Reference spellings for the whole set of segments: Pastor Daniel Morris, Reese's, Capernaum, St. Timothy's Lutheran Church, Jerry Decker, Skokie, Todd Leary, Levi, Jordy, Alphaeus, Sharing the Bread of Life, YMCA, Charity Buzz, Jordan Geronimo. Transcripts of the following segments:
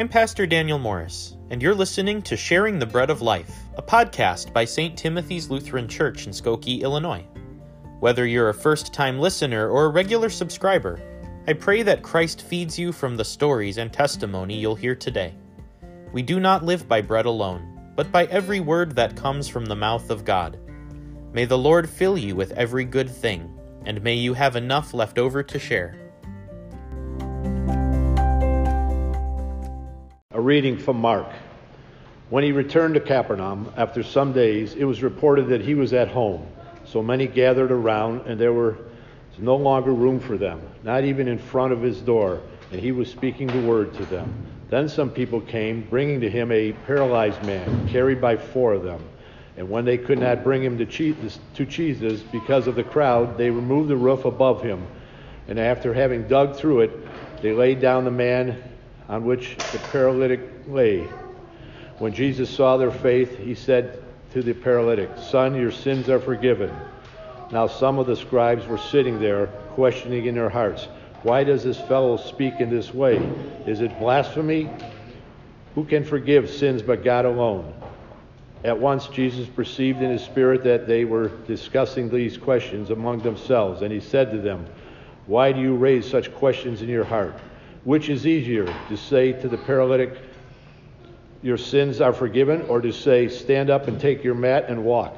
I'm Pastor Daniel Morris, and you're listening to Sharing the Bread of Life, a podcast by St. Timothy's Lutheran Church in Skokie, Illinois. Whether you're a first-time listener or a regular subscriber, I pray that Christ feeds you from the stories and testimony you'll hear today. We do not live by bread alone, but by every word that comes from the mouth of God. May the Lord fill you with every good thing, and may you have enough left over to share. A reading from Mark. When he returned to Capernaum, after some days, it was reported that he was at home. So many gathered around, and there was no longer room for them, not even in front of his door, and he was speaking the word to them. Then some people came, bringing to him a paralyzed man, carried by four of them. And when they could not bring him to Jesus because of the crowd, they removed the roof above him. And after having dug through it, they laid down the man on which the paralytic lay. When Jesus saw their faith, he said to the paralytic, "Son, your sins are forgiven." Now some of the scribes were sitting there, questioning in their hearts, "Why does this fellow speak in this way? Is it blasphemy? Who can forgive sins but God alone?" At once Jesus perceived in his spirit that they were discussing these questions among themselves, and he said to them, "Why do you raise such questions in your heart? Which is easier, to say to the paralytic, 'Your sins are forgiven,' or to say, 'Stand up and take your mat and walk'?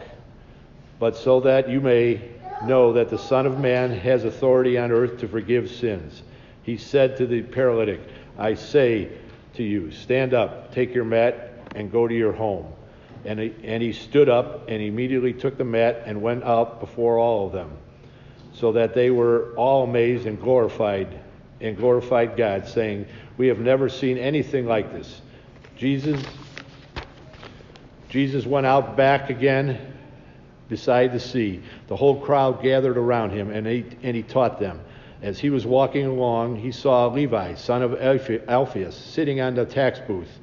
But so that you may know that the Son of Man has authority on earth to forgive sins." He said to the paralytic, "I say to you, stand up, take your mat, and go to your home." And he stood up and immediately took the mat and went out before all of them, so that they were all amazed and glorified God, saying, "We have never seen anything like this." Jesus went out back again beside the sea. The whole crowd gathered around him, and he taught them. As he was walking along, he saw Levi, son of Alphaeus, sitting on the tax booth.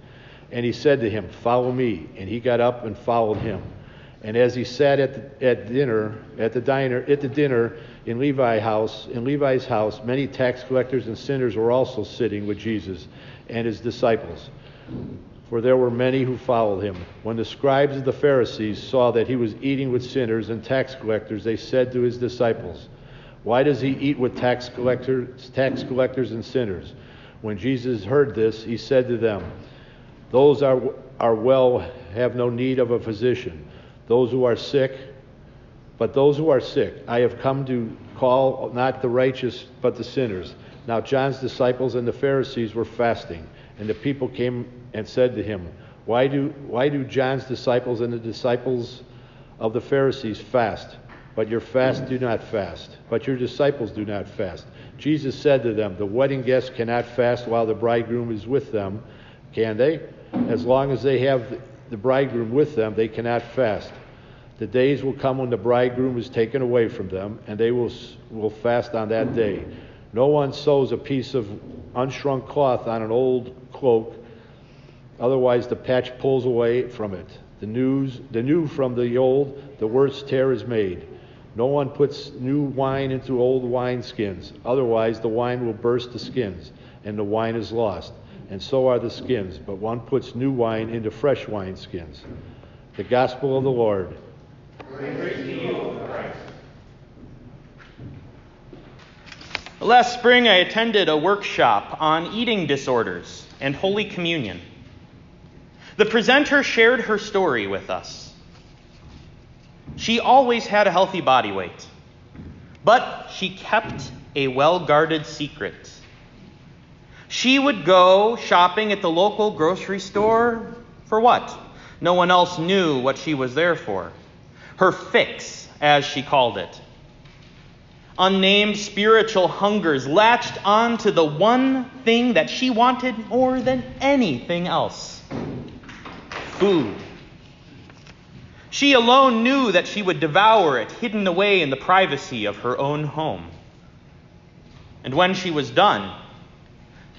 And he said to him, "Follow me." And he got up and followed him. And as he sat at the dinner in Levi's house, many tax collectors and sinners were also sitting with Jesus and his disciples, for there were many who followed him. When the scribes and the Pharisees saw that he was eating with sinners and tax collectors, they said to his disciples, "Why does he eat with tax collectors and sinners?" When Jesus heard this, he said to them, "Those are well have no need of a physician. But those who are sick, I have come to call not the righteous, but the sinners." Now John's disciples and the Pharisees were fasting, and the people came and said to him, Why do John's disciples and the disciples of the Pharisees fast, but your disciples do not fast?" Jesus said to them, "The wedding guests cannot fast while the bridegroom is with them, can they? As long as they have the bridegroom with them, they cannot fast. The days will come when the bridegroom is taken away from them, and they will fast on that day. No one sews a piece of unshrunk cloth on an old cloak, otherwise the patch pulls away from it. The new from the old, the worse tear is made. No one puts new wine into old wineskins, otherwise the wine will burst the skins, and the wine is lost. And so are the skins, but one puts new wine into fresh wineskins." The Gospel of the Lord. Praise to you, O Christ. Last spring, I attended a workshop on eating disorders and Holy Communion. The presenter shared her story with us. She always had a healthy body weight, but she kept a well-guarded secret. She would go shopping at the local grocery store for what? No one else knew what she was there for. Her fix, as she called it. Unnamed spiritual hungers latched on to the one thing that she wanted more than anything else: food. She alone knew that she would devour it, hidden away in the privacy of her own home. And when she was done,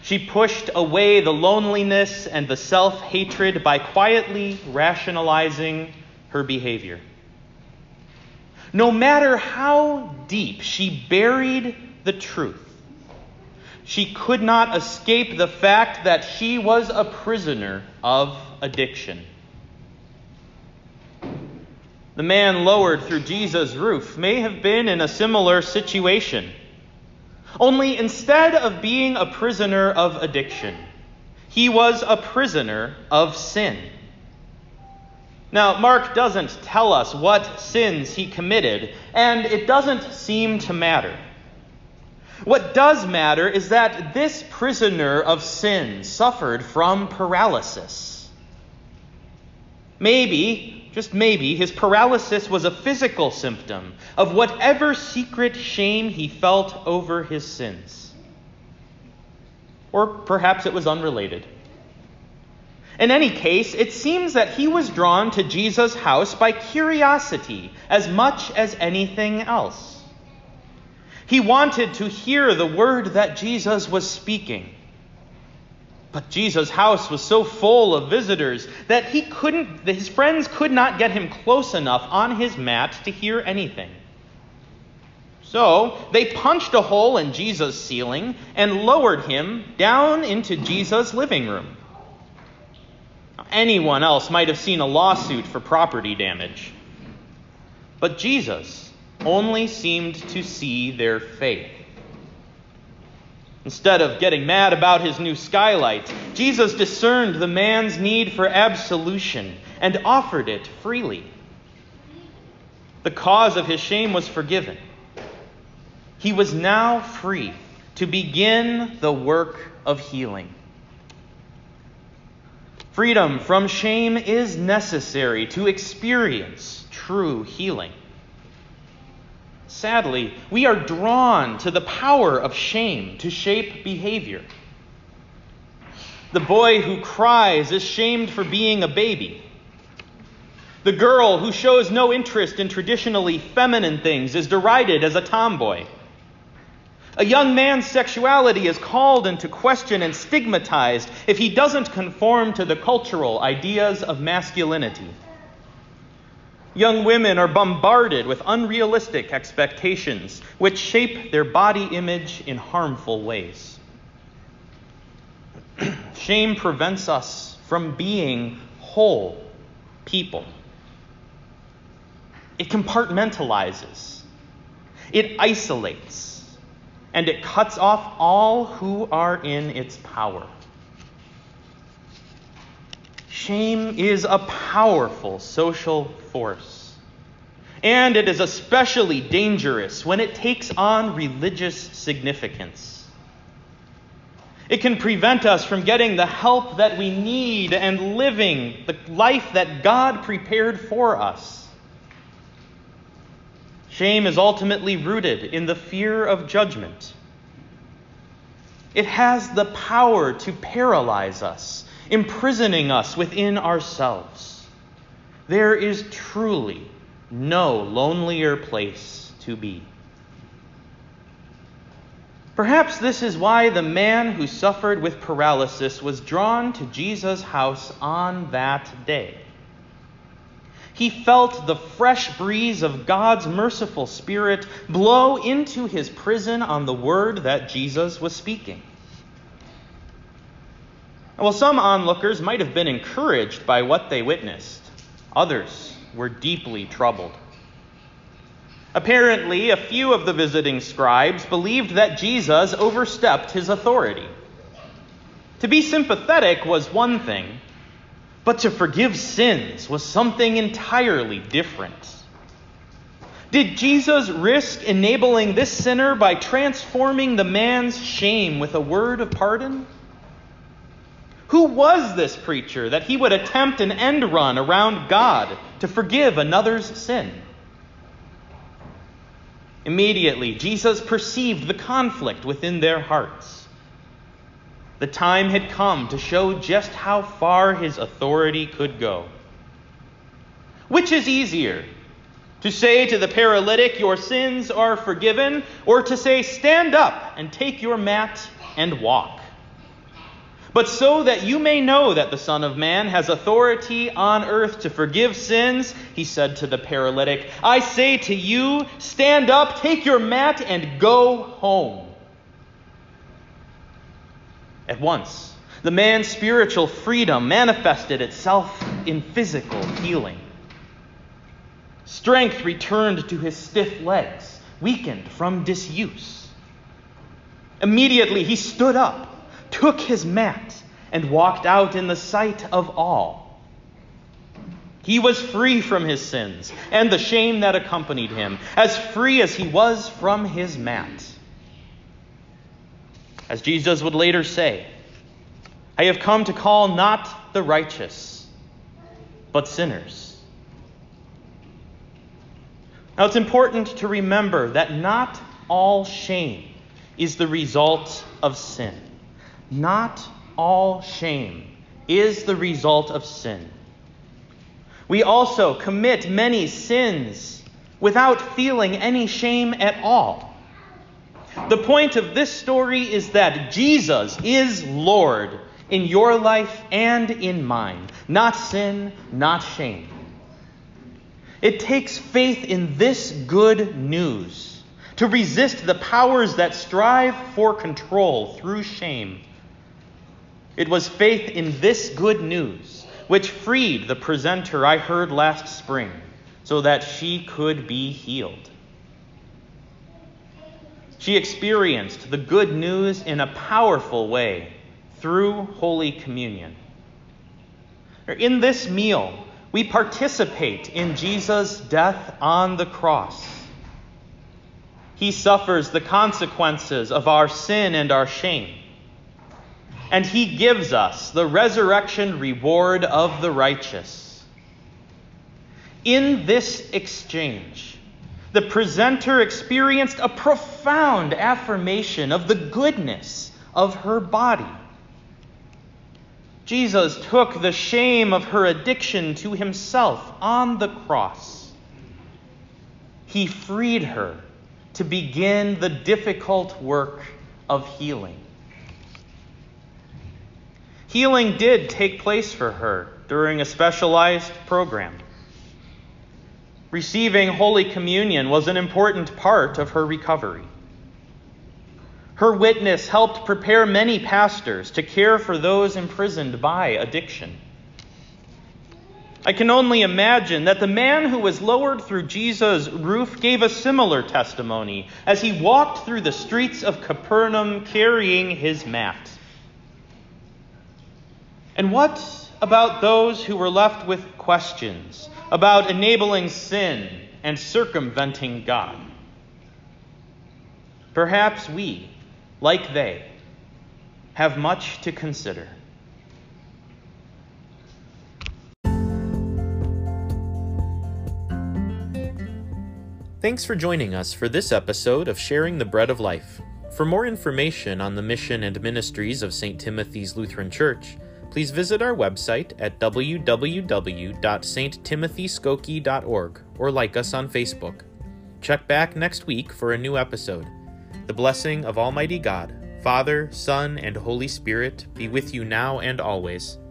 she pushed away the loneliness and the self-hatred by quietly rationalizing her behavior. No matter how deep she buried the truth, she could not escape the fact that she was a prisoner of addiction. The man lowered through Jesus' roof may have been in a similar situation. Only instead of being a prisoner of addiction, he was a prisoner of sin. Now, Mark doesn't tell us what sins he committed, and it doesn't seem to matter. What does matter is that this prisoner of sin suffered from paralysis. Maybe, just maybe, his paralysis was a physical symptom of whatever secret shame he felt over his sins. Or perhaps it was unrelated. In any case, it seems that he was drawn to Jesus' house by curiosity as much as anything else. He wanted to hear the word that Jesus was speaking. But Jesus' house was so full of visitors that his friends could not get him close enough on his mat to hear anything. So they punched a hole in Jesus' ceiling and lowered him down into Jesus' living room. Anyone else might have seen a lawsuit for property damage. But Jesus only seemed to see their faith. Instead of getting mad about his new skylight, Jesus discerned the man's need for absolution and offered it freely. The cause of his shame was forgiven. He was now free to begin the work of healing. Freedom from shame is necessary to experience true healing. Sadly, we are drawn to the power of shame to shape behavior. The boy who cries is shamed for being a baby. The girl who shows no interest in traditionally feminine things is derided as a tomboy. A young man's sexuality is called into question and stigmatized if he doesn't conform to the cultural ideas of masculinity. Young women are bombarded with unrealistic expectations which shape their body image in harmful ways. Shame prevents us from being whole people. It compartmentalizes. It isolates. And it cuts off all who are in its power. Shame is a powerful social force, and it is especially dangerous when it takes on religious significance. It can prevent us from getting the help that we need and living the life that God prepared for us. Shame is ultimately rooted in the fear of judgment. It has the power to paralyze us, imprisoning us within ourselves. There is truly no lonelier place to be. Perhaps this is why the man who suffered with paralysis was drawn to Jesus' house on that day. He felt the fresh breeze of God's merciful Spirit blow into his prison on the word that Jesus was speaking. While some onlookers might have been encouraged by what they witnessed, others were deeply troubled. Apparently, a few of the visiting scribes believed that Jesus overstepped his authority. To be sympathetic was one thing, but to forgive sins was something entirely different. Did Jesus risk enabling this sinner by transforming the man's shame with a word of pardon? Who was this preacher that he would attempt an end run around God to forgive another's sin? Immediately, Jesus perceived the conflict within their hearts. The time had come to show just how far his authority could go. Which is easier, to say to the paralytic, "Your sins are forgiven," or to say, "Stand up and take your mat and walk"? But so that you may know that the Son of Man has authority on earth to forgive sins, he said to the paralytic, "I say to you, stand up, take your mat, and go home." at once. The man's spiritual freedom manifested itself in physical healing. Strength returned to his stiff legs, weakened from disuse. Immediately he stood up, took his mat, and walked out in the sight of all. He was free from his sins and the shame that accompanied him, as free as he was from his mat. As Jesus would later say, "I have come to call not the righteous, but sinners." Now it's important to remember that not all shame is the result of sin. Not all shame is the result of sin. We also commit many sins without feeling any shame at all. The point of this story is that Jesus is Lord in your life and in mine. Not sin, not shame. It takes faith in this good news to resist the powers that strive for control through shame. It was faith in this good news which freed the presenter I heard last spring so that she could be healed. She experienced the good news in a powerful way through Holy Communion. In this meal, we participate in Jesus' death on the cross. He suffers the consequences of our sin and our shame, and he gives us the resurrection reward of the righteous. In this exchange, the presenter experienced a profound affirmation of the goodness of her body. Jesus took the shame of her addiction to himself on the cross. He freed her to begin the difficult work of healing. Healing did take place for her during a specialized program. Receiving Holy Communion was an important part of her recovery. Her witness helped prepare many pastors to care for those imprisoned by addiction. I can only imagine that the man who was lowered through Jesus' roof gave a similar testimony as he walked through the streets of Capernaum carrying his mat. And what about those who were left with questions about enabling sin and circumventing God? Perhaps we, like they, have much to consider. Thanks for joining us for this episode of Sharing the Bread of Life. For more information on the mission and ministries of St. Timothy's Lutheran Church, please visit our website at www.sttimothyskokie.org or like us on Facebook. Check back next week for a new episode. The blessing of Almighty God, Father, Son, and Holy Spirit be with you now and always.